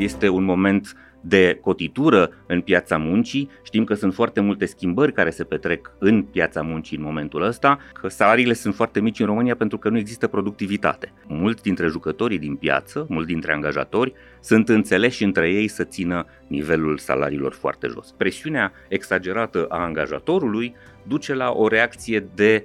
este un moment de cotitură în piața muncii. Știm că sunt foarte multe schimbări care se petrec în piața muncii în momentul ăsta, că salariile sunt foarte mici în România pentru că nu există productivitate. Mulți dintre jucătorii din piață, mulți dintre angajatori, sunt înțeleși între ei să țină nivelul salariilor foarte jos. Presiunea exagerată a angajatorului duce la o reacție de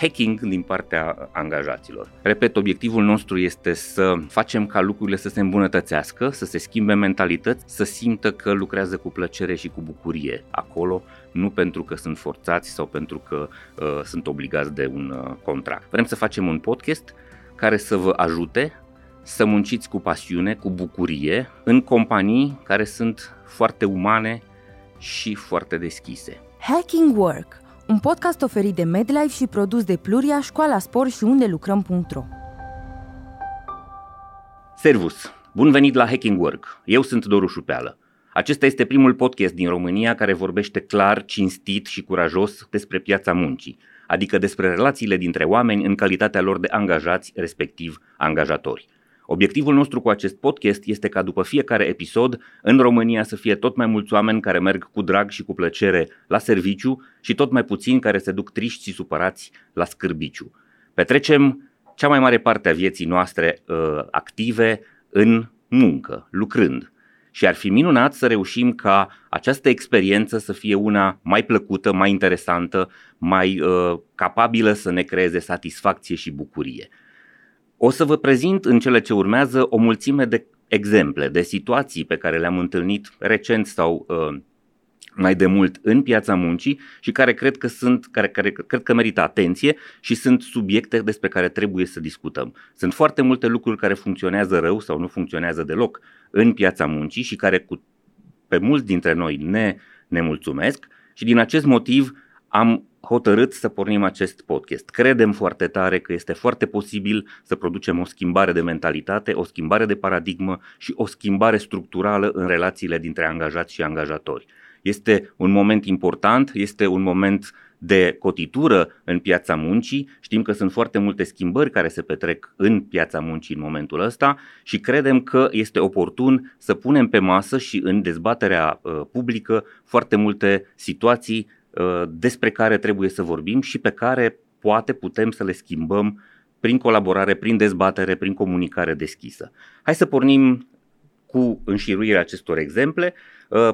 hacking din partea angajaților. Repet, obiectivul nostru este să facem ca lucrurile să se îmbunătățească, să se schimbe mentalități, să simtă că lucrează cu plăcere și cu bucurie acolo, nu pentru că sunt forțați sau pentru că sunt obligați de un contract. Vrem să facem un podcast care să vă ajute să munciți cu pasiune, cu bucurie, în companii care sunt foarte umane și foarte deschise. Hacking Work, un podcast oferit de Medlife și produs de Pluria, Școala Spor și unde lucrăm.ro. Servus! Bun venit la Hacking Work! Eu sunt Doru Șupială. Acesta este primul podcast din România care vorbește clar, cinstit și curajos despre piața muncii, adică despre relațiile dintre oameni în calitatea lor de angajați, respectiv angajatori. Obiectivul nostru cu acest podcast este ca după fiecare episod în România să fie tot mai mulți oameni care merg cu drag și cu plăcere la serviciu și tot mai puțini care se duc triști și supărați la scârbiciu. Petrecem cea mai mare parte a vieții noastre active în muncă, lucrând. Și ar fi minunat să reușim ca această experiență să fie una mai plăcută, mai interesantă, mai capabilă să ne creeze satisfacție și bucurie. O să vă prezint în cele ce urmează o mulțime de exemple, de situații pe care le-am întâlnit recent sau mai de mult în piața muncii și care cred că merită atenție și sunt subiecte despre care trebuie să discutăm. Sunt foarte multe lucruri care funcționează rău sau nu funcționează deloc în piața muncii și care pe mulți dintre noi ne mulțumesc și din acest motiv am hotărât să pornim acest podcast. Credem foarte tare că este foarte posibil să producem o schimbare de mentalitate, o schimbare de paradigmă și o schimbare structurală în relațiile dintre angajați și angajatori. Este un moment important, este un moment de cotitură în piața muncii. Știm că sunt foarte multe schimbări care se petrec în piața muncii în momentul ăsta și credem că este oportun să punem pe masă și în dezbaterea publică foarte multe situații despre care trebuie să vorbim și pe care poate putem să le schimbăm prin colaborare, prin dezbatere, prin comunicare deschisă. Hai să pornim cu înșiruirea acestor exemple.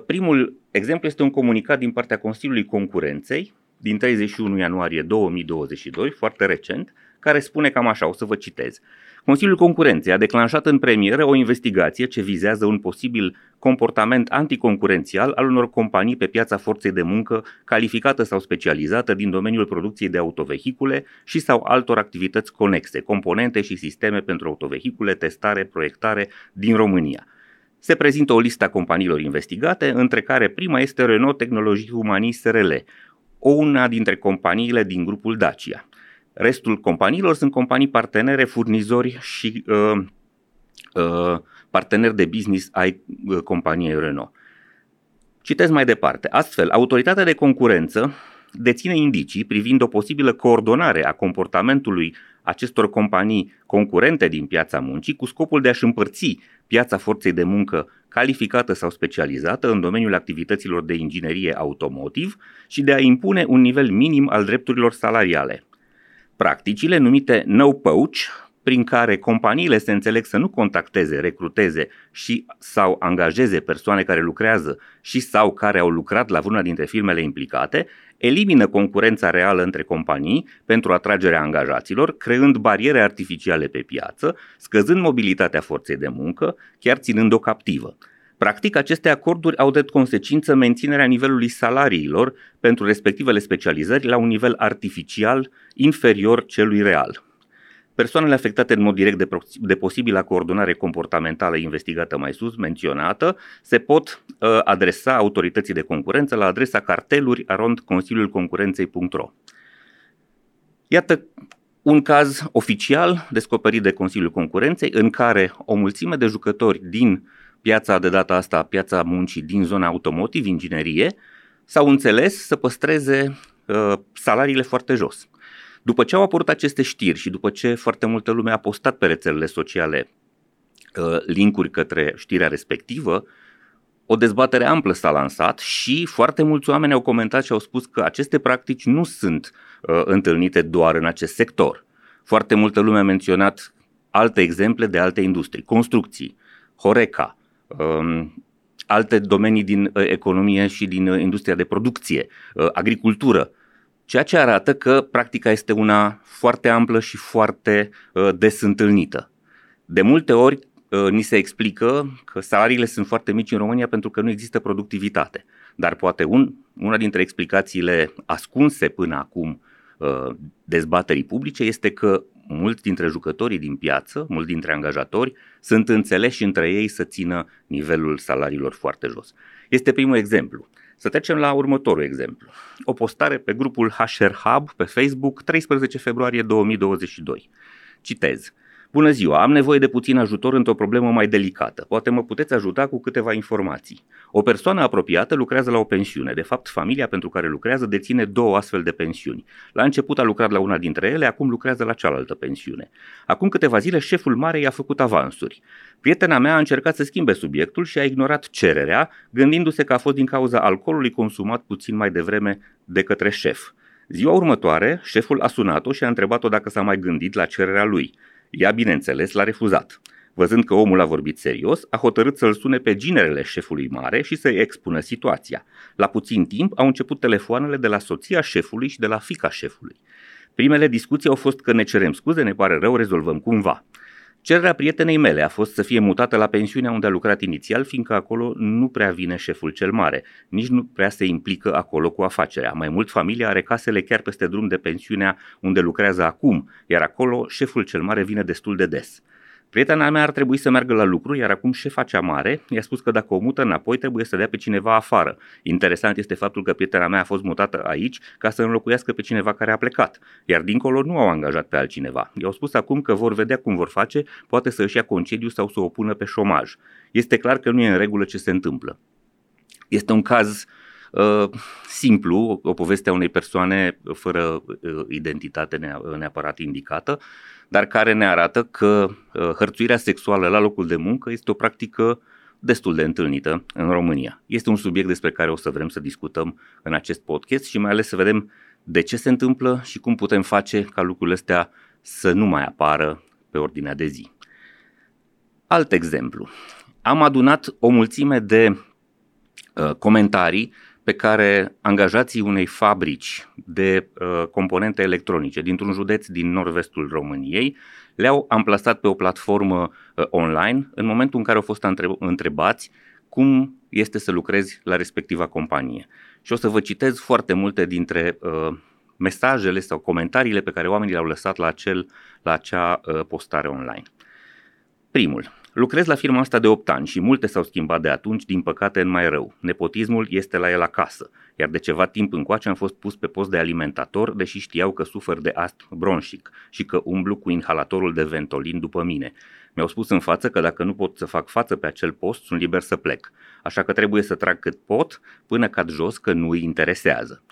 Primul exemplu este un comunicat din partea Consiliului Concurenței din 31 ianuarie 2022, foarte recent, care spune cam așa, o să vă citez. Consiliul Concurenței a declanșat în premieră o investigație ce vizează un posibil comportament anticoncurențial al unor companii pe piața forței de muncă calificată sau specializată din domeniul producției de autovehicule și sau altor activități conexe, componente și sisteme pentru autovehicule, testare, proiectare din România. Se prezintă o listă a companiilor investigate, între care prima este Renault Technologies Humanity SRL, una dintre companiile din grupul Dacia. Restul companiilor sunt companii partenere, furnizori și parteneri de business ai companiei Renault. Citesc mai departe. Astfel, autoritatea de concurență deține indicii privind o posibilă coordonare a comportamentului acestor companii concurente din piața muncii cu scopul de a-și împărți piața forței de muncă calificată sau specializată în domeniul activităților de inginerie automotive și de a impune un nivel minim al drepturilor salariale. Practicile numite no-poach, prin care companiile se înțeleg să nu contacteze, recruteze și sau angajeze persoane care lucrează și sau care au lucrat la vreuna dintre firmele implicate, elimină concurența reală între companii pentru atragerea angajaților, creând bariere artificiale pe piață, scăzând mobilitatea forței de muncă, chiar ținând-o captivă. Practic, aceste acorduri au drept consecință menținerea nivelului salariilor pentru respectivele specializări la un nivel artificial inferior celui real. Persoanele afectate în mod direct de posibilă coordonare comportamentală investigată mai sus menționată se pot adresa autorității de concurență la adresa carteluri@consiliulconcurenței.ro. Iată un caz oficial descoperit de Consiliul Concurenței în care o mulțime de jucători din piața de data asta, piața muncii din zona automotive, inginerie, s-au înțeles să păstreze salariile foarte jos. După ce au apărut aceste știri și după ce foarte multă lume a postat pe rețelele sociale linkuri către știrea respectivă, o dezbatere amplă s-a lansat și foarte mulți oameni au comentat și au spus că aceste practici nu sunt întâlnite doar în acest sector. Foarte multă lume a menționat alte exemple de alte industrii, construcții, Horeca, alte domenii din economie și din industria de producție, agricultură, ceea ce arată că practica este una foarte amplă și foarte des întâlnită. De multe ori ni se explică că salariile sunt foarte mici în România pentru că nu există productivitate, dar poate una dintre explicațiile ascunse până acum dezbaterii publice este că mulți dintre jucătorii din piață, mulți dintre angajatori, sunt înțeleși între ei să țină nivelul salariilor foarte jos. Este primul exemplu. Să trecem la următorul exemplu. O postare pe grupul HR Hub pe Facebook, 13 februarie 2022. Citez. Bună ziua, am nevoie de puțin ajutor într-o problemă mai delicată. Poate mă puteți ajuta cu câteva informații. O persoană apropiată lucrează la o pensiune. De fapt, familia pentru care lucrează deține două astfel de pensiuni. La început a lucrat la una dintre ele, acum lucrează la cealaltă pensiune. Acum câteva zile, șeful mare i-a făcut avansuri. Prietena mea a încercat să schimbe subiectul și a ignorat cererea, gândindu-se că a fost din cauza alcoolului consumat puțin mai devreme de către șef. Ziua următoare, șeful a sunat-o și a întrebat-o dacă s-a mai gândit la cererea lui. Ea, bineînțeles, l-a refuzat. Văzând că omul a vorbit serios, a hotărât să-l sune pe ginerele șefului mare și să-i expună situația. La puțin timp au început telefoanele de la soția șefului și de la fiica șefului. Primele discuții au fost că ne cerem scuze, ne pare rău, rezolvăm cumva. Cererea prietenei mele a fost să fie mutată la pensiunea unde a lucrat inițial, fiindcă acolo nu prea vine șeful cel mare, nici nu prea se implică acolo cu afacerea. Mai mult, familia are casele chiar peste drum de pensiunea unde lucrează acum, iar acolo șeful cel mare vine destul de des. Prietena mea ar trebui să meargă la lucru, iar acum șefa cea mare i-a spus că dacă o mută înapoi trebuie să dea pe cineva afară. Interesant este faptul că prietena mea a fost mutată aici ca să înlocuiască pe cineva care a plecat, iar dincolo nu au angajat pe altcineva. I-au spus acum că vor vedea cum vor face, poate să își ia concediu sau să o pună pe șomaj. Este clar că nu e în regulă ce se întâmplă. Este un caz simplu, o poveste a unei persoane fără identitate neapărat indicată, dar care ne arată că hărțuirea sexuală la locul de muncă este o practică destul de întâlnită în România. Este un subiect despre care o să vrem să discutăm în acest podcast și mai ales să vedem de ce se întâmplă și cum putem face ca lucrurile astea să nu mai apară pe ordinea de zi. Alt exemplu. Am adunat o mulțime de comentarii pe care angajații unei fabrici de componente electronice dintr-un județ din nord-vestul României le-au amplasat pe o platformă online în momentul în care au fost întrebați cum este să lucrezi la respectiva companie. Și o să vă citez foarte multe dintre mesajele sau comentariile pe care oamenii le-au lăsat la acea postare online. Primul. Lucrez la firma asta de 8 ani și multe s-au schimbat de atunci, din păcate în mai rău. Nepotismul este la el acasă, iar de ceva timp încoace am fost pus pe post de alimentator, deși știau că sufăr de astm bronșic și că umblu cu inhalatorul de Ventolin după mine. Mi-au spus în față că dacă nu pot să fac față pe acel post, sunt liber să plec, așa că trebuie să trag cât pot până cad jos că nu îi interesează.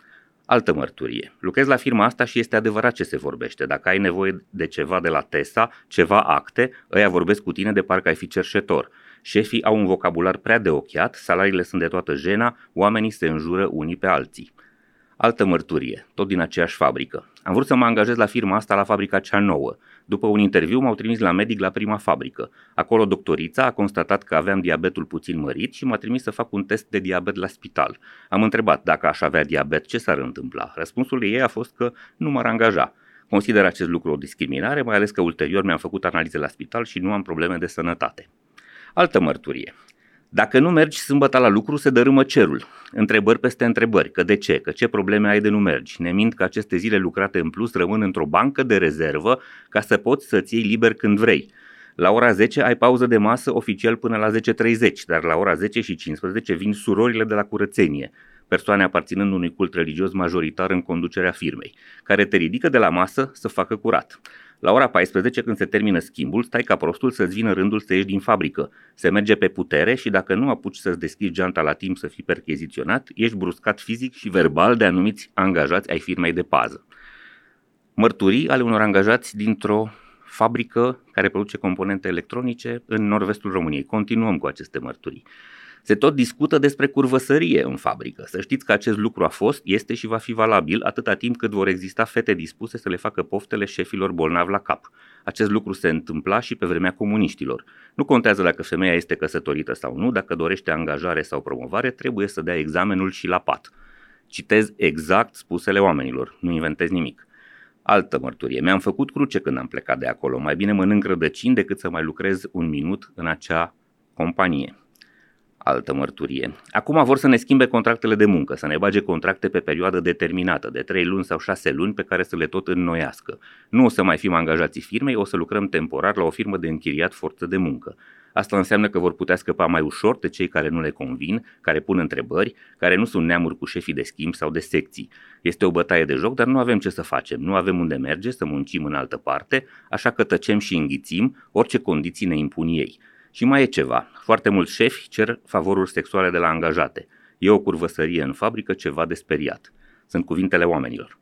Altă mărturie. Lucrez la firma asta și este adevărat ce se vorbește. Dacă ai nevoie de ceva de la TESA, ceva acte, ăia vorbesc cu tine de parcă ai fi cerșetor. Șefii au un vocabular prea de ochiat, salariile sunt de toată jena, oamenii se înjură unii pe alții. Altă mărturie, tot din aceeași fabrică. Am vrut să mă angajez la firma asta, la fabrica cea nouă. După un interviu m-au trimis la medic la prima fabrică. Acolo doctorița a constatat că aveam diabetul puțin mărit și m-a trimis să fac un test de diabet la spital. Am întrebat dacă aș avea diabet, ce s-ar întâmpla. Răspunsul ei a fost că nu m-ar angaja. Consider acest lucru o discriminare, mai ales că ulterior mi-am făcut analize la spital și nu am probleme de sănătate. Altă mărturie. Dacă nu mergi sâmbătă la lucru, se dărâmă cerul. Întrebări peste întrebări, că de ce, că ce probleme ai de nu mergi. Ne mint că aceste zile lucrate în plus rămân într-o bancă de rezervă ca să poți să-ți iei liber când vrei. La ora 10 ai pauză de masă oficial până la 10:30, dar la ora 10 și 15 vin surorile de la curățenie, persoane aparținând unui cult religios majoritar în conducerea firmei, care te ridică de la masă să facă curat. La ora 14, când se termină schimbul, stai ca prostul să-ți vină rândul să ieși din fabrică. Se merge pe putere și dacă nu apuci să-ți deschizi geanta la timp să fii percheziționat, ești bruscat fizic și verbal de anumiți angajați ai firmei de pază. Mărturii ale unor angajați dintr-o fabrică care produce componente electronice în nord-vestul României. Continuăm cu aceste mărturii. Se tot discută despre curvăsărie în fabrică. Să știți că acest lucru a fost, este și va fi valabil atâta timp cât vor exista fete dispuse să le facă poftele șefilor bolnavi la cap. Acest lucru se întâmpla și pe vremea comuniștilor. Nu contează dacă femeia este căsătorită sau nu, dacă dorește angajare sau promovare, trebuie să dea examenul și la pat. Citez exact spusele oamenilor, nu inventez nimic. Altă mărturie, mi-am făcut cruce când am plecat de acolo, mai bine mănânc rădăcini decât să mai lucrez un minut în acea companie. Altă mărturie. Acum vor să ne schimbe contractele de muncă, să ne bage contracte pe perioadă determinată, de 3 luni sau 6 luni, pe care să le tot înnoiască. Nu o să mai fim angajații firmei, o să lucrăm temporar la o firmă de închiriat forță de muncă. Asta înseamnă că vor putea scăpa mai ușor de cei care nu le convin, care pun întrebări, care nu sunt neamuri cu șefii de schimb sau de secții. Este o bătaie de joc, dar nu avem ce să facem, nu avem unde merge, să muncim în altă parte, așa că tăcem și înghițim, orice condiții ne impun ei. Și mai e ceva, foarte mulți șefi cer favoruri sexuale de la angajate. E o curvăsărie în fabrică, ceva de speriat. Sunt cuvintele oamenilor.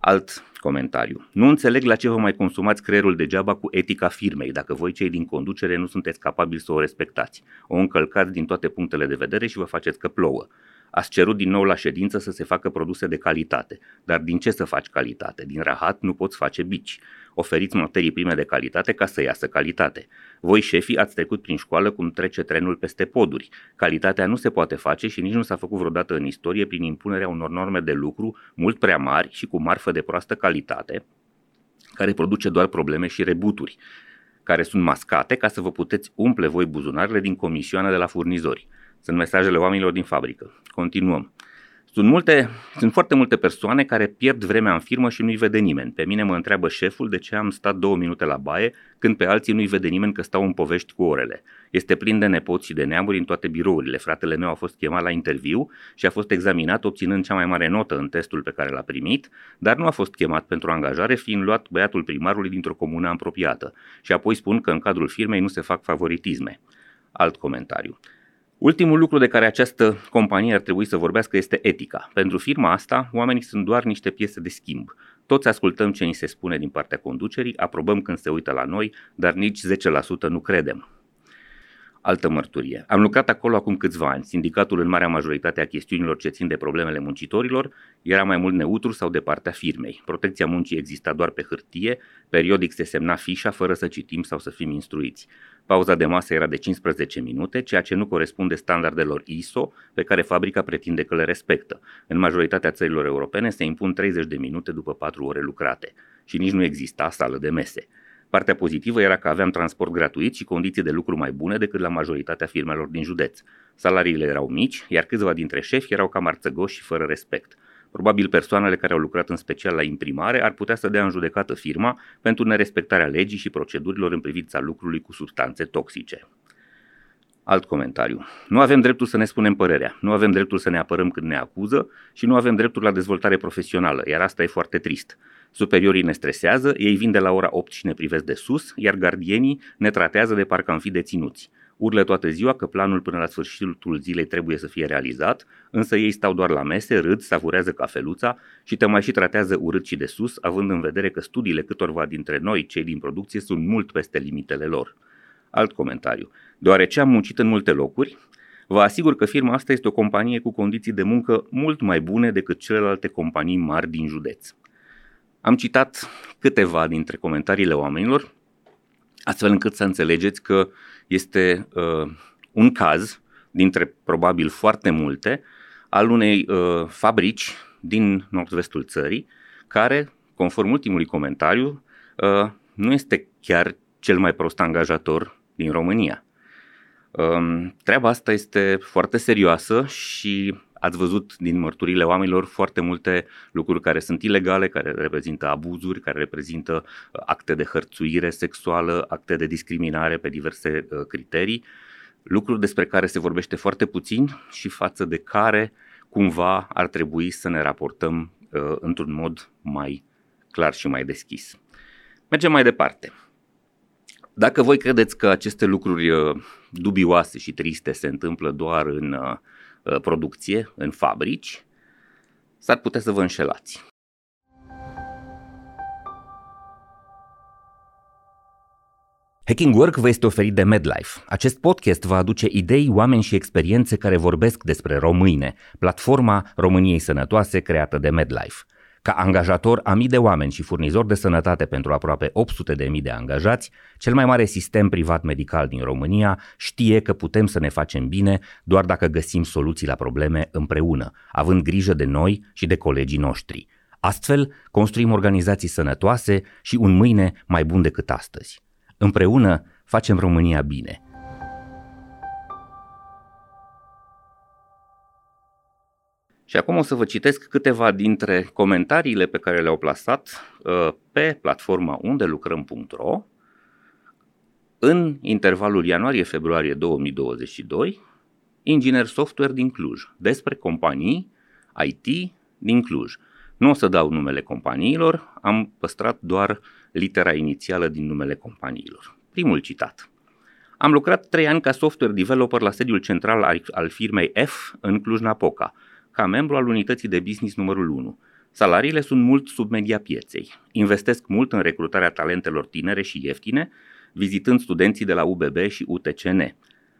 Alt comentariu. Nu înțeleg la ce vă mai consumați creierul degeaba cu etica firmei, dacă voi cei din conducere nu sunteți capabili să o respectați. O încălcați din toate punctele de vedere și vă faceți că plouă. Ați cerut din nou la ședință să se facă produse de calitate, dar din ce să faci calitate? Din rahat nu poți face bici. Oferiți materii prime de calitate ca să iasă calitate. Voi, șefii, ați trecut prin școală cum trece trenul peste poduri. Calitatea nu se poate face și nici nu s-a făcut vreodată în istorie prin impunerea unor norme de lucru mult prea mari și cu marfă de proastă calitate, care produce doar probleme și rebuturi, care sunt mascate ca să vă puteți umple voi buzunarele din comisioane de la furnizori. Sunt mesajele oamenilor din fabrică. Continuăm. Sunt foarte multe persoane care pierd vremea în firmă și nu-i vede nimeni. Pe mine mă întreabă șeful de ce am stat 2 minute la baie, când pe alții nu-i vede nimeni că stau în povești cu orele. Este plin de nepoți și de neamuri în toate birourile. Fratele meu a fost chemat la interviu și a fost examinat obținând cea mai mare notă în testul pe care l-a primit, dar nu a fost chemat pentru angajare, fiind luat băiatul primarului dintr-o comună apropiată. Și apoi spun că în cadrul firmei nu se fac favoritisme. Alt comentariu. Ultimul lucru de care această companie ar trebui să vorbească este etica. Pentru firma asta, oamenii sunt doar niște piese de schimb. Toți ascultăm ce ni se spune din partea conducerii, aprobăm când se uită la noi, dar nici 10% nu credem. Altă mărturie. Am lucrat acolo acum câțiva ani. Sindicatul în marea majoritate a chestiunilor ce țin de problemele muncitorilor era mai mult neutru sau de partea firmei. Protecția muncii exista doar pe hârtie, periodic se semna fișa fără să citim sau să fim instruiți. Pauza de masă era de 15 minute, ceea ce nu corespunde standardelor ISO pe care fabrica pretinde că le respectă. În majoritatea țărilor europene se impun 30 de minute după 4 ore lucrate și nici nu exista sală de mese. Partea pozitivă era că aveam transport gratuit și condiții de lucru mai bune decât la majoritatea firmelor din județ. Salariile erau mici, iar câțiva dintre șefi erau cam arțăgoși și fără respect. Probabil persoanele care au lucrat în special la imprimare ar putea să dea în judecată firma pentru nerespectarea legii și procedurilor în privința lucrului cu substanțe toxice. Alt comentariu. Nu avem dreptul să ne spunem părerea, nu avem dreptul să ne apărăm când ne acuză și nu avem dreptul la dezvoltare profesională, iar asta e foarte trist. Superiorii ne stresează, ei vin de la ora 8 și ne privesc de sus, iar gardienii ne tratează de parcă am fi deținuți. Urlă toată ziua că planul până la sfârșitul zilei trebuie să fie realizat, însă ei stau doar la mese, râd, savurează cafeluța și te mai și tratează urât și de sus, având în vedere că studiile câtorva dintre noi, cei din producție, sunt mult peste limitele lor. Alt comentariu. Deoarece am muncit în multe locuri, vă asigur că firma asta este o companie cu condiții de muncă mult mai bune decât celelalte companii mari din județ. Am citat câteva dintre comentariile oamenilor, astfel încât să înțelegeți că este un caz, dintre probabil foarte multe, al unei fabrici din nord-vestul țării, care, conform ultimului comentariu, nu este chiar cel mai prost angajator din România. Treaba asta este foarte serioasă și ați văzut din mărturile oamenilor foarte multe lucruri care sunt ilegale, care reprezintă abuzuri, care reprezintă acte de hărțuire sexuală, acte de discriminare pe diverse criterii, lucruri despre care se vorbește foarte puțin și față de care cumva ar trebui să ne raportăm într-un mod mai clar și mai deschis. Mergem mai departe. Dacă voi credeți că aceste lucruri dubioase și triste se întâmplă doar în producție, în fabrici, s-ar putea să vă înșelați. Hacking Work vă este oferit de Medlife. Acest podcast va aduce idei, oameni și experiențe care vorbesc despre Româine, platforma României Sănătoase creată de Medlife. Ca angajator a mii de oameni și furnizor de sănătate pentru aproape 800.000 de angajați, cel mai mare sistem privat medical din România știe că putem să ne facem bine doar dacă găsim soluții la probleme împreună, având grijă de noi și de colegii noștri. Astfel, construim organizații sănătoase și un mâine mai bun decât astăzi. Împreună facem România bine. Și acum o să vă citesc câteva dintre comentariile pe care le-au plasat pe platforma undelucrăm.ro în intervalul ianuarie-februarie 2022, inginer software din Cluj, despre companii IT din Cluj. Nu o să dau numele companiilor, am păstrat doar litera inițială din numele companiilor. Primul citat. Am lucrat 3 ani ca software developer la sediul central al firmei F în Cluj-Napoca, ca membru al unității de business numărul 1. Salariile sunt mult sub media pieței. Investesc mult în recrutarea talentelor tinere și ieftine, vizitând studenții de la UBB și UTCN.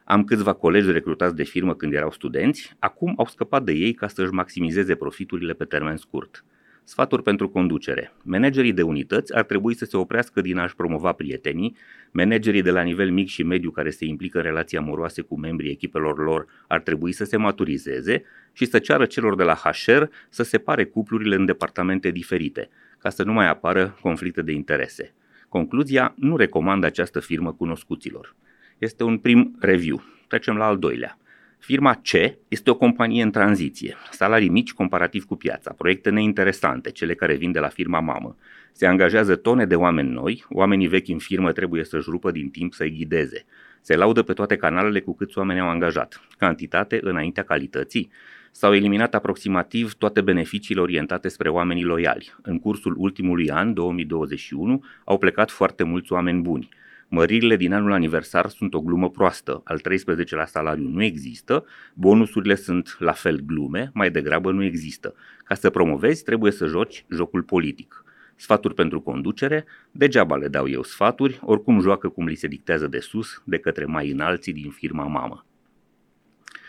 Am câțiva colegi recrutați de firmă când erau studenți, acum au scăpat de ei ca să-și maximizeze profiturile pe termen scurt. Sfaturi pentru conducere. Managerii de unități ar trebui să se oprească din a-și promova prietenii, managerii de la nivel mic și mediu care se implică în relații amoroase cu membrii echipelor lor ar trebui să se maturizeze și să ceară celor de la HR să separe cuplurile în departamente diferite, ca să nu mai apară conflicte de interese. Concluzia, nu recomand această firmă cunoscuților. Este un prim review. Trecem la al doilea. Firma C este o companie în tranziție, salarii mici comparativ cu piața, proiecte neinteresante, cele care vin de la firma mamă. Se angajează tone de oameni noi, oamenii vechi în firmă trebuie să-și rupă din timp să-i ghideze. Se laudă pe toate canalele cu câți oameni au angajat, cantitate înaintea calității. S-au eliminat aproximativ toate beneficiile orientate spre oamenii loiali. În cursul ultimului an, 2021, au plecat foarte mulți oameni buni. Măririle din anul aniversar sunt o glumă proastă, al 13-lea salariu nu există, bonusurile sunt la fel glume, mai degrabă nu există. Ca să promovezi trebuie să joci jocul politic. Sfaturi pentru conducere, degeaba le dau eu sfaturi, oricum joacă cum li se dictează de sus, de către mai înalții din firma mamă.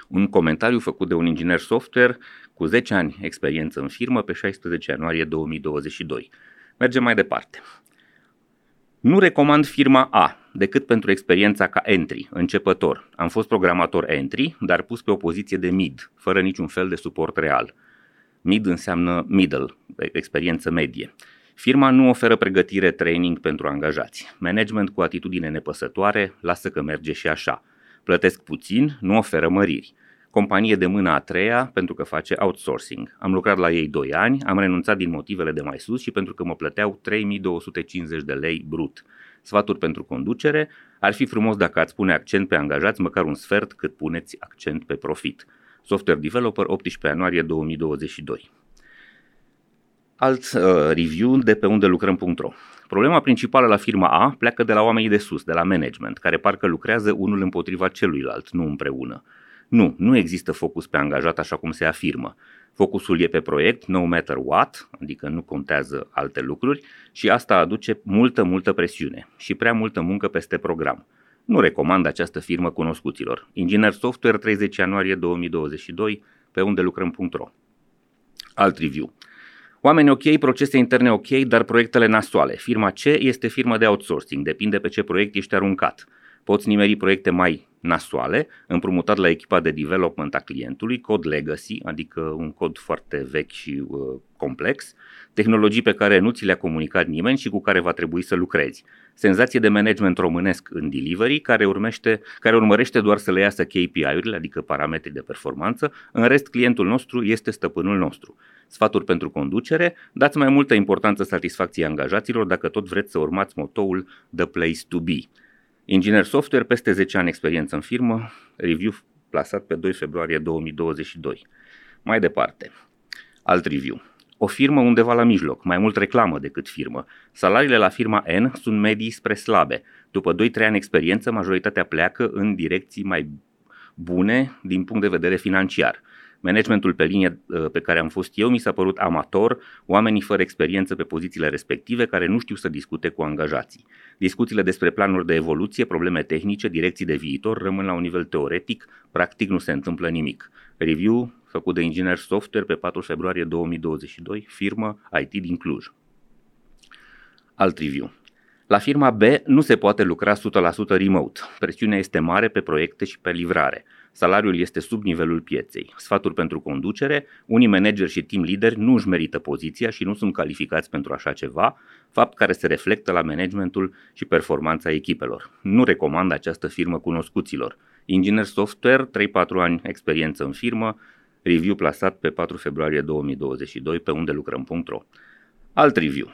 Un comentariu făcut de un inginer software cu 10 ani experiență în firmă pe 16 ianuarie 2022. Mergem mai departe. Nu recomand firma A, decât pentru experiența ca entry, începător. Am fost programator entry, dar pus pe o poziție de mid, fără niciun fel de suport real. Mid înseamnă middle, experiență medie. Firma nu oferă pregătire, training pentru angajați. Management cu atitudine nepăsătoare, lasă că merge și așa. Plătesc puțin, nu oferă măriri. Companie de mâna a treia pentru că face outsourcing. Am lucrat la ei 2 ani, am renunțat din motivele de mai sus și pentru că mă plăteau 3.250 de lei brut. Sfaturi pentru conducere, ar fi frumos dacă ați pune accent pe angajați, măcar un sfert cât puneți accent pe profit. Software Developer, 18 ianuarie 2022. Alt review de pe undelucrăm.ro. Problema principală la firma A pleacă de la oamenii de sus, de la management, care parcă lucrează unul împotriva celuilalt, nu împreună. Nu există focus pe angajat așa cum se afirmă. Focusul e pe proiect, no matter what, adică nu contează alte lucruri și asta aduce multă presiune și prea multă muncă peste program. Nu recomand această firmă cunoscuților. Inginer software 30 ianuarie 2022 pe undelucrăm.ro. Alt review. Oameni ok, procese interne ok, dar proiectele nasoale. Firma C este firmă de outsourcing, depinde pe ce proiect ești aruncat. Poți nimeri proiecte mai nasoale, împrumutat la echipa de development a clientului, cod legacy, adică un cod foarte vechi și complex, tehnologii pe care nu ți le-a comunicat nimeni și cu care va trebui să lucrezi. Senzație de management românesc în delivery care urmărește doar să le iasă KPI-urile, adică parametri de performanță, în rest clientul nostru este stăpânul nostru. Sfaturi pentru conducere, dați mai multă importanță satisfacției angajaților dacă tot vreți să urmați motoul The Place to Be. Inginer software, peste 10 ani experiență în firmă, review plasat pe 2 februarie 2022. Mai departe, alt review. O firmă undeva la mijloc, mai mult reclamă decât firmă. Salariile la firma N sunt medii spre slabe. După 2-3 ani experiență, majoritatea pleacă în direcții mai bune din punct de vedere financiar. Managementul pe linie pe care am fost eu mi s-a părut amator, oamenii fără experiență pe pozițiile respective care nu știu să discute cu angajații. Discuțiile despre planuri de evoluție, probleme tehnice, direcții de viitor rămân la un nivel teoretic, practic nu se întâmplă nimic. Review făcut de inginer software pe 4 februarie 2022, firmă IT din Cluj. Alt review. La firma B nu se poate lucra 100% remote. Presiunea este mare pe proiecte și pe livrare. Salariul este sub nivelul pieței. Sfaturi pentru conducere, unii manageri și team lideri nu își merită poziția și nu sunt calificați pentru așa ceva, fapt care se reflectă la managementul și performanța echipelor. Nu recomand această firmă cunoscuților. Inginer software, 3-4 ani experiență în firmă, review plasat pe 4 februarie 2022 pe undelucrăm.ro. Alt review.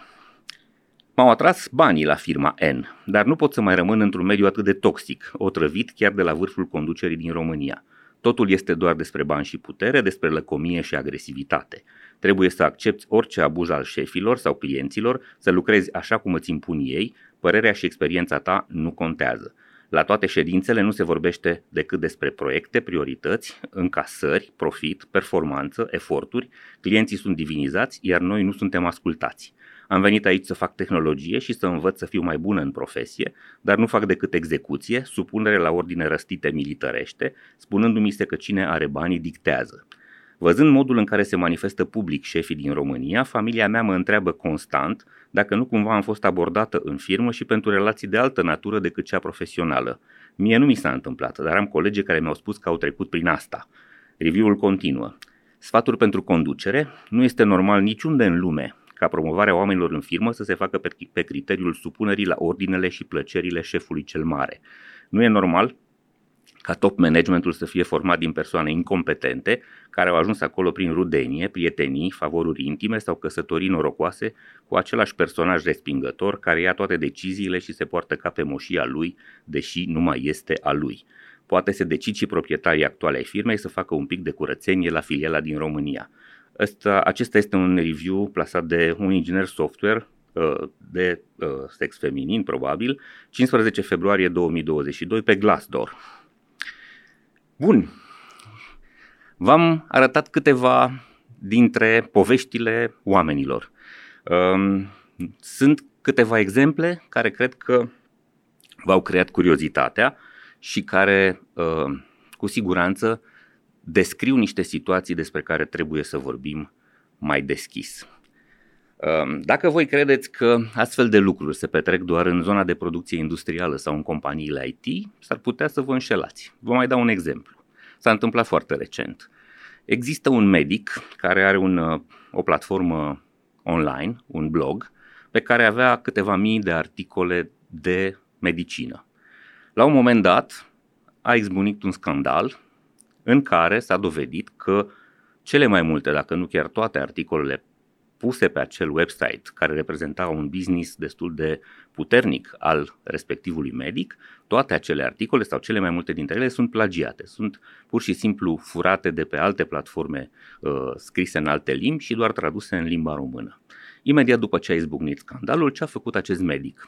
M-au atras banii la firma N, dar nu pot să mai rămân într-un mediu atât de toxic, otrăvit chiar de la vârful conducerii din România. Totul este doar despre bani și putere, despre lăcomie și agresivitate. Trebuie să accepti orice abuz al șefilor sau clienților, să lucrezi așa cum îți impun ei, părerea și experiența ta nu contează. La toate ședințele nu se vorbește decât despre proiecte, priorități, încasări, profit, performanță, eforturi, clienții sunt divinizați, iar noi nu suntem ascultați. Am venit aici să fac tehnologie și să învăț să fiu mai bună în profesie, dar nu fac decât execuție, supunere la ordine răstite militărește, spunându-mi se că cine are banii dictează. Văzând modul în care se manifestă public șefii din România, familia mea mă întreabă constant dacă nu cumva am fost abordată în firmă și pentru relații de altă natură decât cea profesională. Mie nu mi s-a întâmplat, dar am colegi care mi-au spus că au trecut prin asta. Review-ul continuă. Sfaturi pentru conducere. Nu este normal niciunde în lume ca promovarea oamenilor în firmă să se facă pe criteriul supunerii la ordinele și plăcerile șefului cel mare. Nu e normal ca top managementul să fie format din persoane incompetente care au ajuns acolo prin rudenie, prietenii, favoruri intime sau căsătorii norocoase cu același personaj respingător care ia toate deciziile și se poartă ca pe moșia lui, deși nu mai este a lui. Poate se decid și proprietarii actuale ai firmei să facă un pic de curățenie la filiala din România. Acesta este un review plasat de un inginer software de sex feminin, probabil, 15 februarie 2022 pe Glassdoor. Bun, v-am arătat câteva dintre poveștile oamenilor. Sunt câteva exemple care cred că v-au creat curiozitatea și care cu siguranță descriu niște situații despre care trebuie să vorbim mai deschis. Dacă voi credeți că astfel de lucruri se petrec doar în zona de producție industrială sau în companiile IT, s-ar putea să vă înșelați. Vă mai dau un exemplu. S-a întâmplat foarte recent. Există un medic care are o platformă online, un blog, pe care avea câteva mii de articole de medicină. La un moment dat a izbucnit un scandal în care s-a dovedit că cele mai multe, dacă nu chiar toate articolele puse pe acel website, care reprezenta un business destul de puternic al respectivului medic, toate acele articole sau cele mai multe dintre ele sunt plagiate, sunt pur și simplu furate de pe alte platforme scrise în alte limbi și doar traduse în limba română. Imediat după ce a izbucnit scandalul, ce a făcut acest medic?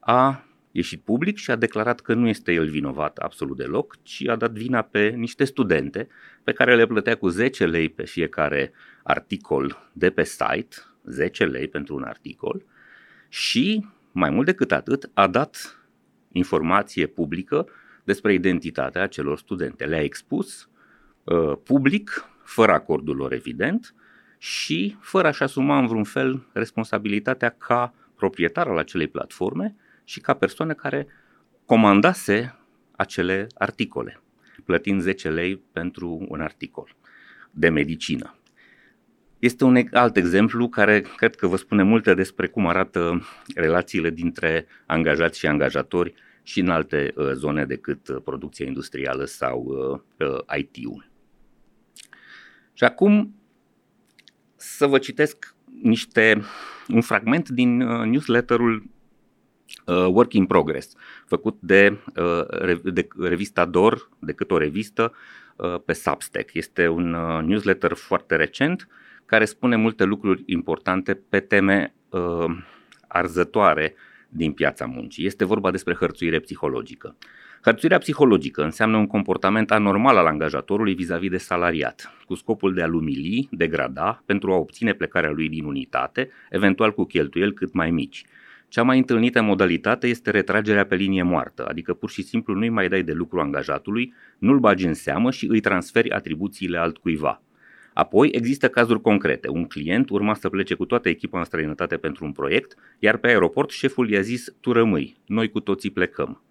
A ieșit public și a declarat că nu este el vinovat absolut deloc, ci a dat vina pe niște studente pe care le plătea cu 10 lei pe fiecare articol de pe site, 10 lei pentru un articol, și mai mult decât atât a dat informație publică despre identitatea celor studente. Le-a expus public, fără acordul lor evident și fără a-și asuma în vreun fel responsabilitatea ca proprietar al acelei platforme și ca persoană care comandase acele articole, plătind 10 lei pentru un articol de medicină. Este un alt exemplu care cred că vă spune multe despre cum arată relațiile dintre angajați și angajatori și în alte zone decât producția industrială sau IT-ul. Și acum să vă citesc un fragment din newsletterul Work in Progress, făcut de revista DOR, decât o revistă, pe Substack. Este un newsletter foarte recent care spune multe lucruri importante pe teme arzătoare din piața muncii. Este vorba despre hărțuire psihologică. Hărțuirea psihologică înseamnă un comportament anormal al angajatorului vis-a-vis de salariat, cu scopul de a-l umili, degrada, pentru a obține plecarea lui din unitate, eventual cu cheltuieli cât mai mici. Cea mai întâlnită modalitate este retragerea pe linie moartă, adică pur și simplu nu-i mai dai de lucru angajatului, nu-l bagi în seamă și îi transferi atribuțiile altcuiva. Apoi există cazuri concrete. Un client urma să plece cu toată echipa în străinătate pentru un proiect, iar pe aeroport șeful i-a zis: tu rămâi, noi cu toții plecăm.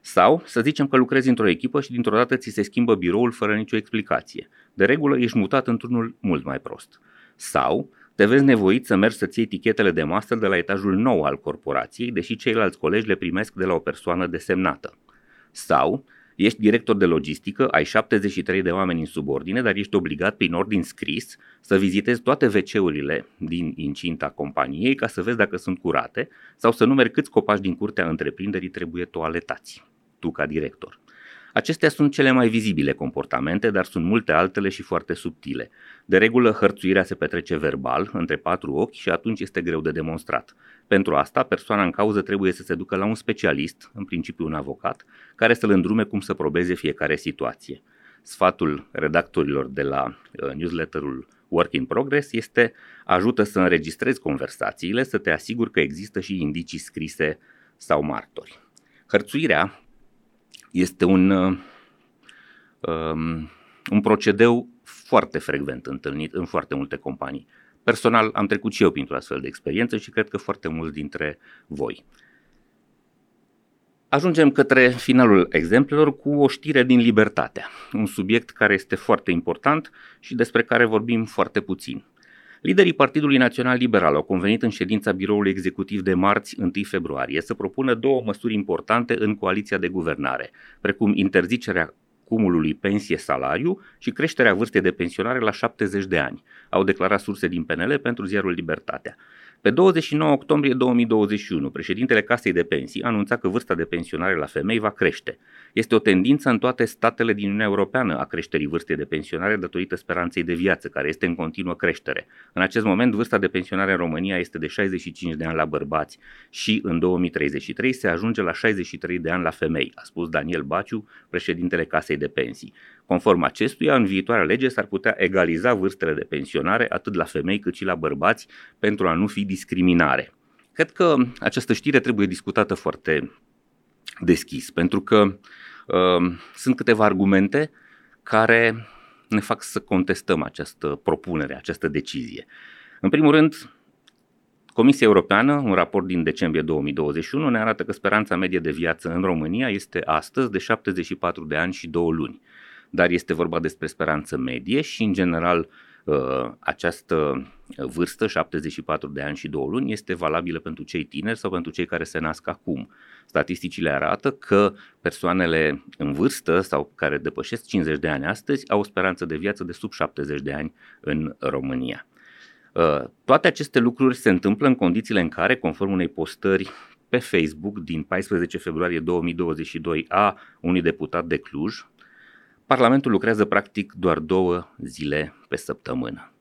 Sau să zicem că lucrezi într-o echipă și dintr-o dată ți se schimbă biroul fără nicio explicație. De regulă ești mutat într-unul mult mai prost. Sau te vezi nevoit să mergi să-ți iei etichetele de master de la etajul 9 al corporației, deși ceilalți colegi le primesc de la o persoană desemnată. Sau ești director de logistică, ai 73 de oameni în subordine, dar ești obligat prin ordin scris să vizitezi toate WC-urile din incinta companiei ca să vezi dacă sunt curate sau să numeri câți copaci din curtea întreprinderii trebuie toaletați, tu ca director. Acestea sunt cele mai vizibile comportamente, dar sunt multe altele și foarte subtile. De regulă, hărțuirea se petrece verbal, între patru ochi, și atunci este greu de demonstrat. Pentru asta, persoana în cauză trebuie să se ducă la un specialist, în principiu un avocat, care să-l îndrume cum să probeze fiecare situație. Sfatul redactorilor de la newsletterul Work in Progress este: ajută să înregistrezi conversațiile, să te asiguri că există și indicii scrise sau martori. Hărțuirea este un procedeu foarte frecvent întâlnit în foarte multe companii. Personal am trecut și eu printr-o astfel de experiență și cred că foarte mulți dintre voi. Ajungem către finalul exemplelor cu o știre din Libertatea, un subiect care este foarte important și despre care vorbim foarte puțin. Liderii Partidului Național Liberal au convenit în ședința biroului executiv de marți, 1 februarie, să propună două măsuri importante în coaliția de guvernare, precum interzicerea cumulului pensie-salariu și creșterea vârstei de pensionare la 70 de ani, au declarat surse din PNL pentru ziarul Libertatea. Pe 29 octombrie 2021, președintele Casei de Pensii anunța că vârsta de pensionare la femei va crește. Este o tendință în toate statele din Uniunea Europeană a creșterii vârstei de pensionare datorită speranței de viață, care este în continuă creștere. În acest moment, vârsta de pensionare în România este de 65 de ani la bărbați și în 2033 se ajunge la 63 de ani la femei, a spus Daniel Baciu, președintele Casei de Pensii. Conform acestuia, în viitoarea lege s-ar putea egaliza vârstele de pensionare atât la femei cât și la bărbați pentru a nu fi discriminare. Cred că această știre trebuie discutată foarte deschis, pentru că sunt câteva argumente care ne fac să contestăm această propunere, această decizie. În primul rând, Comisia Europeană, un raport din decembrie 2021, ne arată că speranța medie de viață în România este astăzi de 74 de ani și 2 luni. Dar este vorba despre speranță medie și, în general, această vârstă, 74 de ani și 2 luni, este valabilă pentru cei tineri sau pentru cei care se nasc acum. Statisticile arată că persoanele în vârstă sau care depășesc 50 de ani astăzi au o speranță de viață de sub 70 de ani în România. Toate aceste lucruri se întâmplă în condițiile în care, conform unei postări pe Facebook din 14 februarie 2022 a unui deputat de Cluj, Parlamentul lucrează practic doar 2 zile pe săptămână.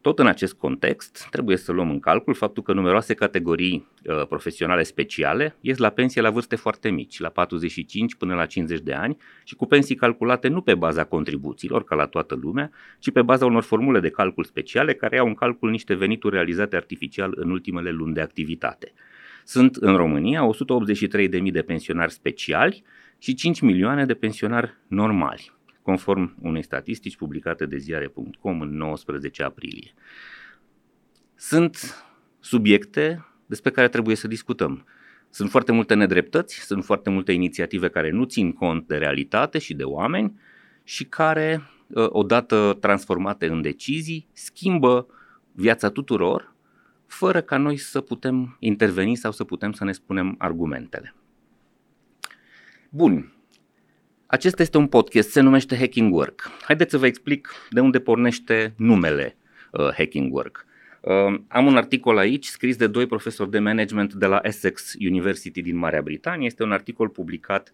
Tot în acest context, trebuie să luăm în calcul faptul că numeroase categorii profesionale speciale ies la pensie la vârste foarte mici, la 45 până la 50 de ani, și cu pensii calculate nu pe baza contribuțiilor, ca la toată lumea, ci pe baza unor formule de calcul speciale care iau în calcul niște venituri realizate artificial în ultimele luni de activitate. Sunt în România 183.000 de pensionari speciali și 5 milioane de pensionari normali, conform unei statistici publicate de ziare.com în 19 aprilie. Sunt subiecte despre care trebuie să discutăm. Sunt foarte multe nedreptăți, sunt foarte multe inițiative care nu țin cont de realitate și de oameni și care, odată transformate în decizii, schimbă viața tuturor fără ca noi să putem interveni sau să putem să ne spunem argumentele. Bun. Acesta este un podcast, se numește Hacking Work. Haideți să vă explic de unde pornește numele Hacking Work. Am un articol aici scris de 2 profesori de management de la Essex University din Marea Britanie. Este un articol publicat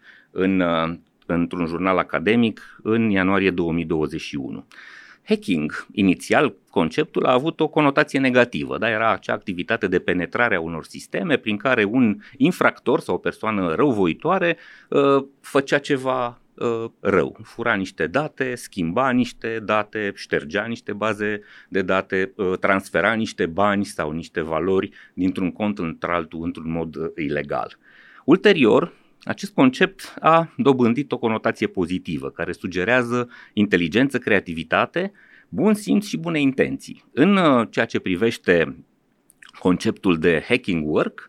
într-un jurnal academic în ianuarie 2021. Hacking, inițial, conceptul a avut o conotație negativă, da? Era acea activitate de penetrare a unor sisteme prin care un infractor sau o persoană răuvoitoare făcea ceva rău, fura niște date, schimba niște date, ștergea niște baze de date, transfera niște bani sau niște valori dintr-un cont într-altul într-un mod ilegal. Ulterior, acest concept a dobândit o conotație pozitivă care sugerează inteligență, creativitate, bun simț și bune intenții. În ceea ce privește conceptul de hacking work,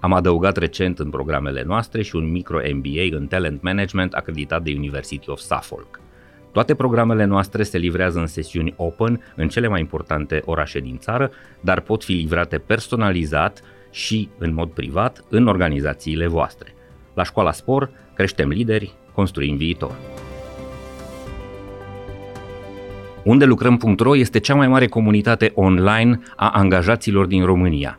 Am adăugat recent în programele noastre și un micro-MBA în Talent Management acreditat de University of Suffolk. Toate programele noastre se livrează în sesiuni open în cele mai importante orașe din țară, dar pot fi livrate personalizat și în mod privat în organizațiile voastre. La Școala Spor creștem lideri, construim viitor. Undelucrăm.ro este cea mai mare comunitate online a angajaților din România.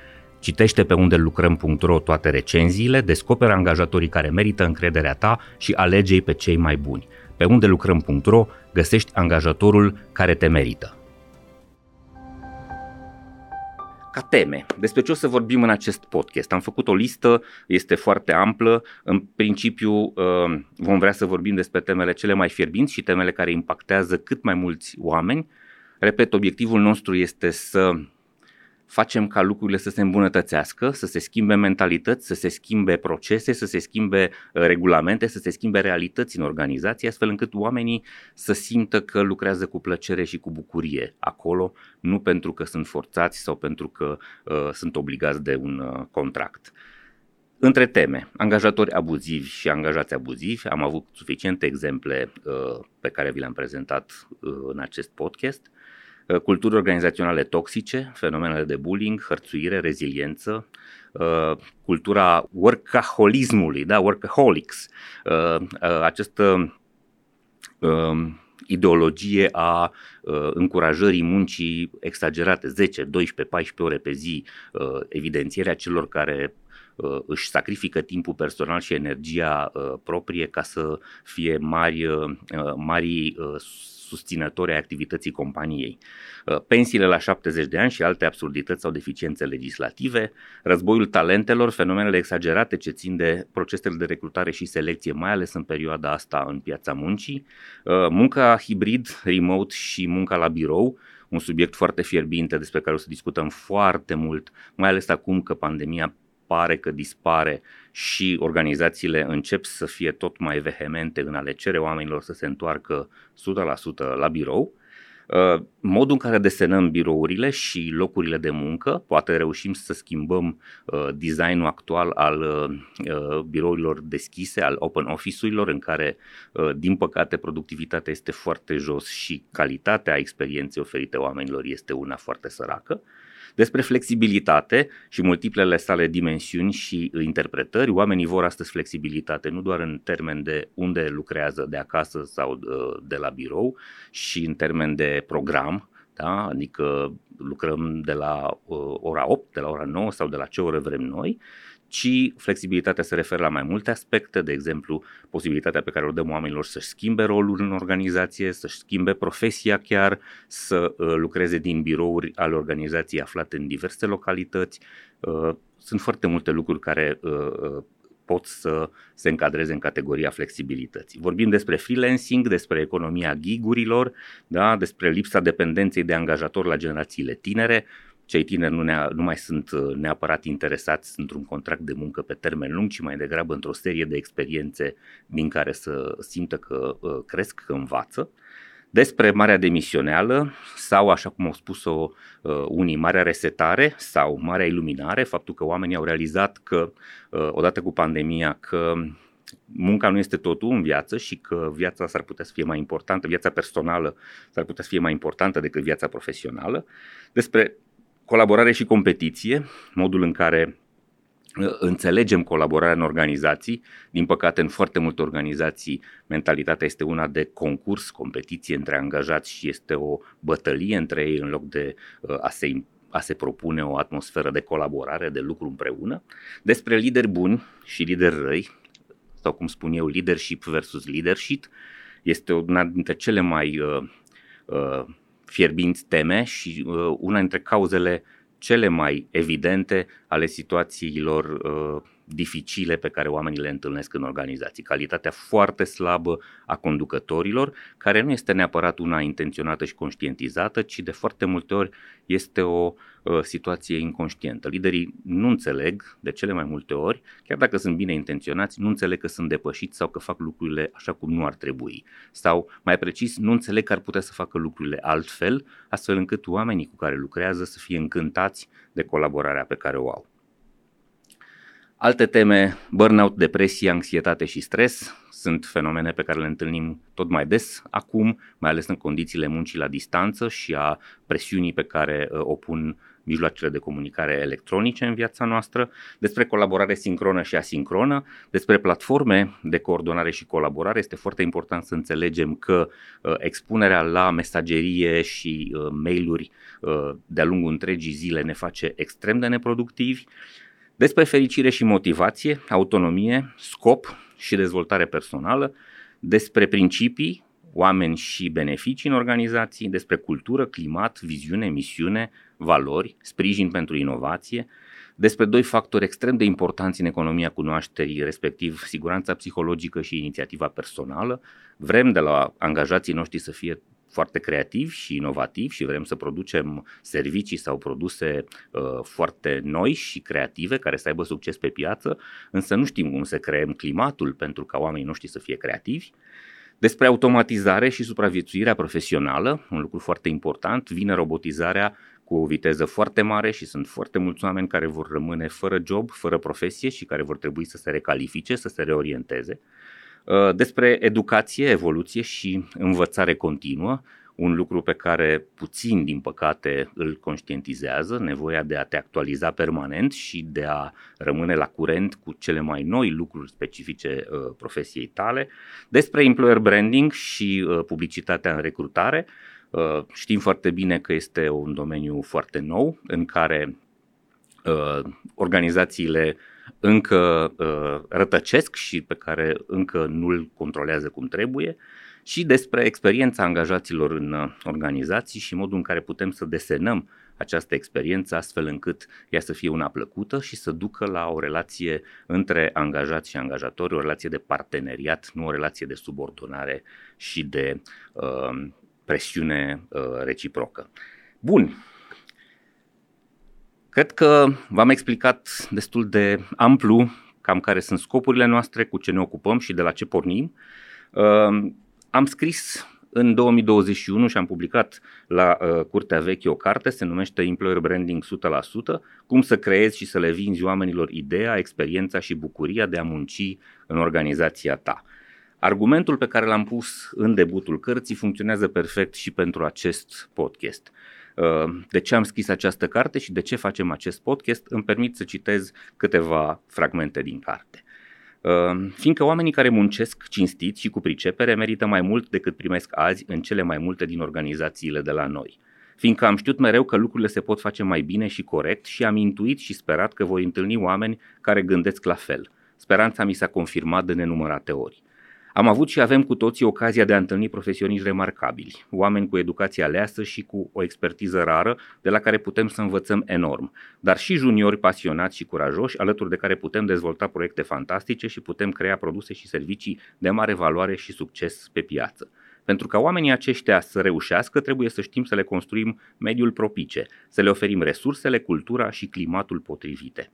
Citește pe undelucrăm.ro toate recenziile, descoperă angajatorii care merită încrederea ta și alege-i pe cei mai buni. Pe undelucrăm.ro găsești angajatorul care te merită. Ca teme, despre ce o să vorbim în acest podcast? Am făcut o listă, este foarte amplă. În principiu vom vrea să vorbim despre temele cele mai fierbinți și temele care impactează cât mai mulți oameni. Repet, obiectivul nostru este să facem ca lucrurile să se îmbunătățească, să se schimbe mentalități, să se schimbe procese, să se schimbe regulamente, să se schimbe realități în organizație, astfel încât oamenii să simtă că lucrează cu plăcere și cu bucurie acolo, nu pentru că sunt forțați sau pentru că sunt obligați de un contract. Între teme, angajatori abuzivi și angajați abuzivi, am avut suficiente exemple pe care vi le-am prezentat în acest podcast. Culturi organizaționale toxice, fenomenele de bullying, hărțuire, reziliență, cultura workaholismului, da, workaholics, această ideologie a încurajării muncii exagerate, 10, 12, 14 ore pe zi, evidențierea celor care își sacrifică timpul personal și energia proprie ca să fie mari susținători ai activității companiei, pensiile la 70 de ani și alte absurdități sau deficiențe legislative, războiul talentelor, fenomenele exagerate ce țin de procesele de recrutare și selecție, mai ales în perioada asta în piața muncii, munca hibrid, remote și munca la birou, un subiect foarte fierbinte despre care o să discutăm foarte mult, mai ales acum că pandemia pare că dispare și organizațiile încep să fie tot mai vehemente în a le cere oamenilor să se întoarcă 100% la birou. Modul în care desenăm birourile și locurile de muncă, poate reușim să schimbăm designul actual al birourilor deschise, al open office-urilor, în care, din păcate, productivitatea este foarte jos și calitatea experienței oferite oamenilor este una foarte săracă. Despre flexibilitate și multiplele sale dimensiuni și interpretări, oamenii vor astăzi flexibilitate, nu doar în termen de unde lucrează, de acasă sau de la birou, și în termen de program, da? Adică lucrăm de la ora 8, de la ora 9 sau de la ce oră vrem noi, ci flexibilitatea se referă la mai multe aspecte, de exemplu, posibilitatea pe care o dăm oamenilor să-și schimbe rolul în organizație, să-și schimbe profesia chiar, să lucreze din birouri ale organizației aflate în diverse localități. Sunt foarte multe lucruri care pot să se încadreze în categoria flexibilității. Vorbim despre freelancing, despre economia gig-urilor, da? Despre lipsa dependenței de angajator la generațiile tinere. Cei tineri nu mai sunt neapărat interesați într-un contract de muncă pe termen lung, ci mai degrabă într-o serie de experiențe din care să simtă că cresc, că învață. Despre marea demisioneală sau, așa cum au spus-o unii, marea resetare sau marea iluminare, faptul că oamenii au realizat că, odată cu pandemia, că munca nu este totul în viață și că viața s-ar putea să fie mai importantă, viața personală s-ar putea să fie mai importantă decât viața profesională. Despre colaborare și competiție, modul în care înțelegem colaborarea în organizații. Din păcate, în foarte multe organizații, mentalitatea este una de concurs, competiție între angajați și este o bătălie între ei în loc de a se propune o atmosferă de colaborare, de lucru împreună. Despre lideri buni și lideri răi, sau cum spun eu, leadership versus leadership, este una dintre cele mai fierbinți teme și una dintre cauzele cele mai evidente ale situațiilor dificile pe care oamenii le întâlnesc în organizații. Calitatea foarte slabă a conducătorilor, care nu este neapărat una intenționată și conștientizată, ci de foarte multe ori este o situație inconștientă. Liderii nu înțeleg, de cele mai multe ori, chiar dacă sunt bine intenționați, nu înțeleg că sunt depășiți sau că fac lucrurile așa cum nu ar trebui. Sau, mai precis, nu înțeleg că ar putea să facă lucrurile altfel, astfel încât oamenii cu care lucrează să fie încântați de colaborarea pe care o au. Alte teme, burnout, depresie, anxietate și stres, sunt fenomene pe care le întâlnim tot mai des acum, mai ales în condițiile muncii la distanță și a presiunii pe care o pun mijloacele de comunicare electronice în viața noastră, despre colaborare sincronă și asincronă, despre platforme de coordonare și colaborare. Este foarte important să înțelegem că expunerea la mesagerie și mail-uri de-a lungul întregii zile ne face extrem de neproductivi. Despre fericire și motivație, autonomie, scop și dezvoltare personală, despre principii, oameni și beneficii în organizații, despre cultură, climat, viziune, misiune, valori, sprijin pentru inovație, despre doi factori extrem de importanți în economia cunoașterii, respectiv siguranța psihologică și inițiativa personală. Vrem de la angajații noștri să fie foarte creativi și inovativi și vrem să producem servicii sau produse foarte noi și creative care să aibă succes pe piață, însă nu știm cum să creăm climatul pentru ca oamenii noștri să fie creativi. Despre automatizare și supraviețuirea profesională, un lucru foarte important, vine robotizarea cu o viteză foarte mare și sunt foarte mulți oameni care vor rămâne fără job, fără profesie și care vor trebui să se recalifice, să se reorienteze. Despre educație, evoluție și învățare continuă, un lucru pe care puțin, din păcate, îl conștientizează, nevoia de a te actualiza permanent și de a rămâne la curent cu cele mai noi lucruri specifice profesiei tale, despre employer branding și publicitatea în recrutare. Știm foarte bine că este un domeniu foarte nou în care organizațiile încă rătăcesc și pe care încă nu-l controlează cum trebuie, și despre experiența angajaților în organizații și modul în care putem să desenăm această experiență astfel încât ea să fie una plăcută și să ducă la o relație între angajați și angajatori, o relație de parteneriat, nu o relație de subordonare și de presiune reciprocă. Bun. Cred că v-am explicat destul de amplu cam care sunt scopurile noastre, cu ce ne ocupăm și de la ce pornim. Am scris în 2021 și am publicat la Curtea Veche o carte, se numește Employer Branding 100%, cum să creezi și să le vinzi oamenilor ideea, experiența și bucuria de a munci în organizația ta. Argumentul pe care l-am pus în debutul cărții funcționează perfect și pentru acest podcast. de ce am scris această carte și de ce facem acest podcast, îmi permit să citez câteva fragmente din carte. Fiindcă oamenii care muncesc cinstit și cu pricepere merită mai mult decât primesc azi în cele mai multe din organizațiile de la noi. Fiindcă am știut mereu că lucrurile se pot face mai bine și corect și am intuit și sperat că voi întâlni oameni care gândesc la fel. Speranța mi s-a confirmat de nenumărate ori. Am avut și avem cu toții ocazia de a întâlni profesioniști remarcabili, oameni cu educație aleasă și cu o expertiză rară de la care putem să învățăm enorm, dar și juniori pasionați și curajoși, alături de care putem dezvolta proiecte fantastice și putem crea produse și servicii de mare valoare și succes pe piață. Pentru ca oamenii aceștia să reușească, trebuie să știm să le construim mediul propice, să le oferim resursele, cultura și climatul potrivite.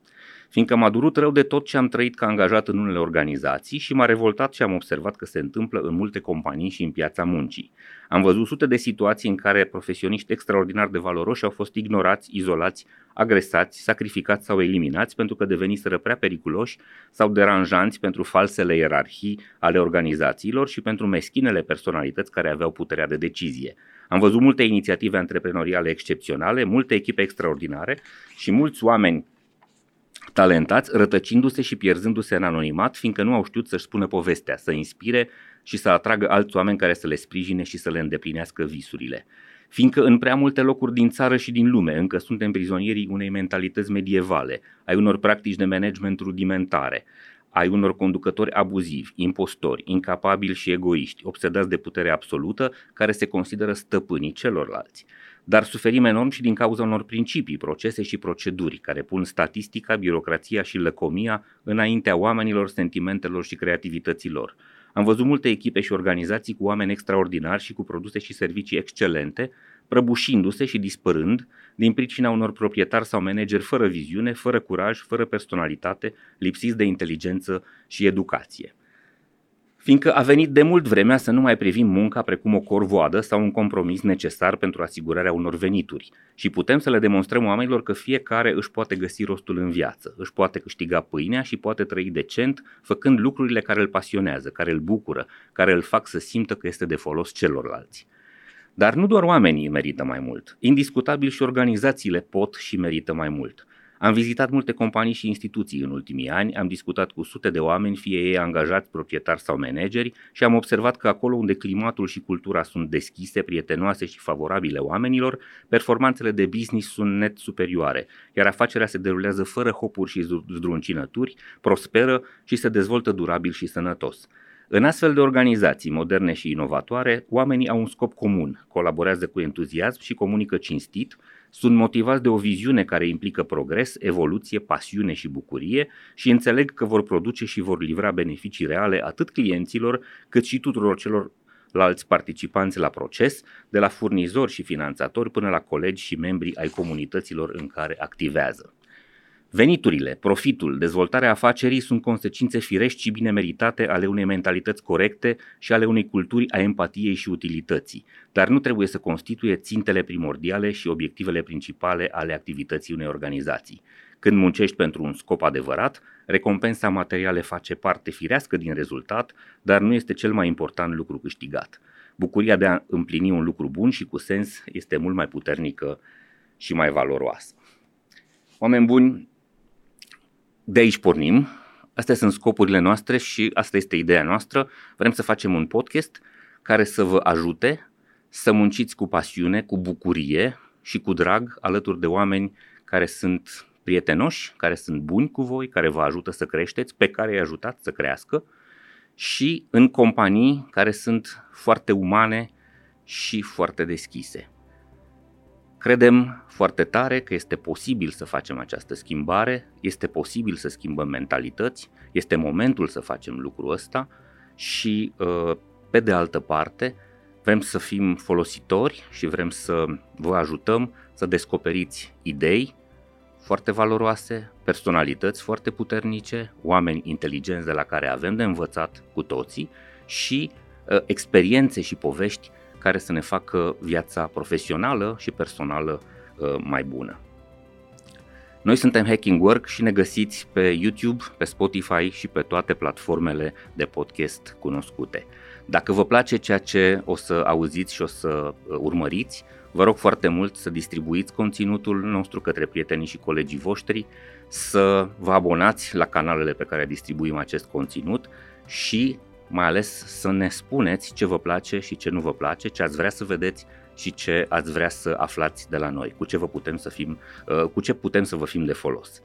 Fiindcă m-a durut rău de tot ce am trăit ca angajat în unele organizații și m-a revoltat ce am observat că se întâmplă în multe companii și în piața muncii. Am văzut sute de situații în care profesioniști extraordinar de valoroși au fost ignorați, izolați, agresați, sacrificați sau eliminați pentru că deveniseră prea periculoși sau deranjanți pentru falsele ierarhii ale organizațiilor și pentru meschinele personalități care aveau puterea de decizie. Am văzut multe inițiative antreprenoriale excepționale, multe echipe extraordinare și mulți oameni talentați rătăcindu-se și pierzându-se în anonimat, fiindcă nu au știut să-și spună povestea, să inspire și să atragă alți oameni care să le sprijine și să le îndeplinească visurile. Fiindcă în prea multe locuri din țară și din lume încă suntem prizonierii unei mentalități medievale, ai unor practici de management rudimentare, ai unor conducători abuzivi, impostori, incapabili și egoiști, obsedați de putere absolută, care se consideră stăpânii celorlalți. Dar suferim enorm și din cauza unor principii, procese și proceduri care pun statistica, birocrația și lăcomia înaintea oamenilor, sentimentelor și creativității lor. Am văzut multe echipe și organizații cu oameni extraordinari și cu produse și servicii excelente, prăbușindu-se și dispărând din pricina unor proprietari sau manageri fără viziune, fără curaj, fără personalitate, lipsiți de inteligență și educație. Fiindcă a venit de mult vremea să nu mai privim munca precum o corvoadă sau un compromis necesar pentru asigurarea unor venituri și putem să le demonstrăm oamenilor că fiecare își poate găsi rostul în viață, își poate câștiga pâinea și poate trăi decent făcând lucrurile care îl pasionează, care îl bucură, care îl fac să simtă că este de folos celorlalți. Dar nu doar oamenii merită mai mult, indiscutabil și organizațiile pot și merită mai mult. Am vizitat multe companii și instituții în ultimii ani, am discutat cu sute de oameni, fie ei angajați, proprietari sau manageri, și am observat că acolo unde climatul și cultura sunt deschise, prietenoase și favorabile oamenilor, performanțele de business sunt net superioare, iar afacerea se derulează fără hopuri și zdruncinături, prosperă și se dezvoltă durabil și sănătos. În astfel de organizații moderne și inovatoare, oamenii au un scop comun, colaborează cu entuziasm și comunică cinstit, sunt motivați de o viziune care implică progres, evoluție, pasiune și bucurie și înțeleg că vor produce și vor livra beneficii reale atât clienților cât și tuturor celorlalți participanți la proces, de la furnizori și finanțatori până la colegi și membri ai comunităților în care activează. Veniturile, profitul, dezvoltarea afacerii sunt consecințe firești și bine meritate ale unei mentalități corecte și ale unei culturi a empatiei și utilității, dar nu trebuie să constituie țintele primordiale și obiectivele principale ale activității unei organizații. Când muncești pentru un scop adevărat, recompensa materială face parte firească din rezultat, dar nu este cel mai important lucru câștigat. Bucuria de a împlini un lucru bun și cu sens este mult mai puternică și mai valoroasă. Oameni buni, de aici pornim, astea sunt scopurile noastre și asta este ideea noastră. Vrem să facem un podcast care să vă ajute să munciți cu pasiune, cu bucurie și cu drag alături de oameni care sunt prietenoși, care sunt buni cu voi, care vă ajută să creșteți, pe care îi ajutați să crească și în companii care sunt foarte umane și foarte deschise. Credem foarte tare că este posibil să facem această schimbare, este posibil să schimbăm mentalități, este momentul să facem lucrul ăsta și, pe de altă parte, vrem să fim folositori și vrem să vă ajutăm să descoperiți idei foarte valoroase, personalități foarte puternice, oameni inteligenți de la care avem de învățat cu toții și experiențe și povești care să ne facă viața profesională și personală mai bună. Noi suntem Hacking Work și ne găsiți pe YouTube, pe Spotify și pe toate platformele de podcast cunoscute. Dacă vă place ceea ce o să auziți și o să urmăriți, Vă rog foarte mult să distribuiți conținutul nostru către prietenii și colegii voștri, să vă abonați la canalele pe care distribuim acest conținut și mai ales să ne spuneți ce vă place și ce nu vă place, ce ați vrea să vedeți și ce ați vrea să aflați de la noi, cu ce putem să vă fim de folos.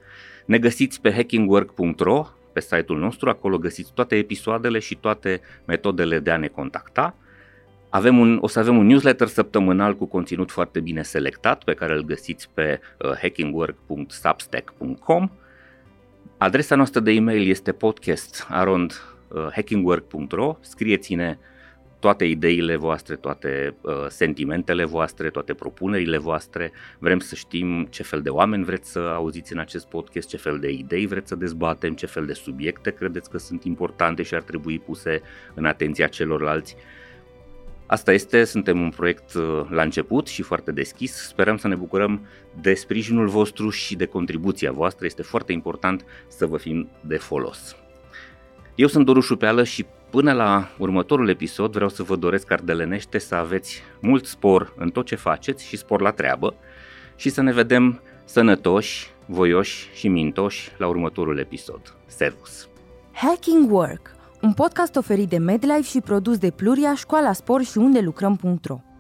Ne găsiți pe hackingwork.ro, pe site-ul nostru, acolo găsiți toate episoadele și toate metodele de a ne contacta. O să avem un newsletter săptămânal cu conținut foarte bine selectat, pe care îl găsiți pe hackingwork.substack.com. Adresa noastră de e-mail este podcast@hackingwork.ro. Scrieți-ne toate ideile voastre, toate sentimentele voastre, toate propunerile voastre. Vrem să știm ce fel de oameni vreți să auziți în acest podcast, ce fel de idei vreți să dezbatem, ce fel de subiecte credeți că sunt importante și ar trebui puse în atenția celorlalți. Asta este, suntem un proiect la început și foarte deschis, sperăm să ne bucurăm de sprijinul vostru și de contribuția voastră, este foarte important să vă fim de folos. Eu sunt Doru Șupială și până la următorul episod vreau să vă doresc ardelenește să aveți mult spor în tot ce faceți și spor la treabă și să ne vedem sănătoși, voioși și mintoși la următorul episod. Servus! Hacking Work, un podcast oferit de Medlife și produs de Pluria, Școala Spor și unde lucrăm.ro.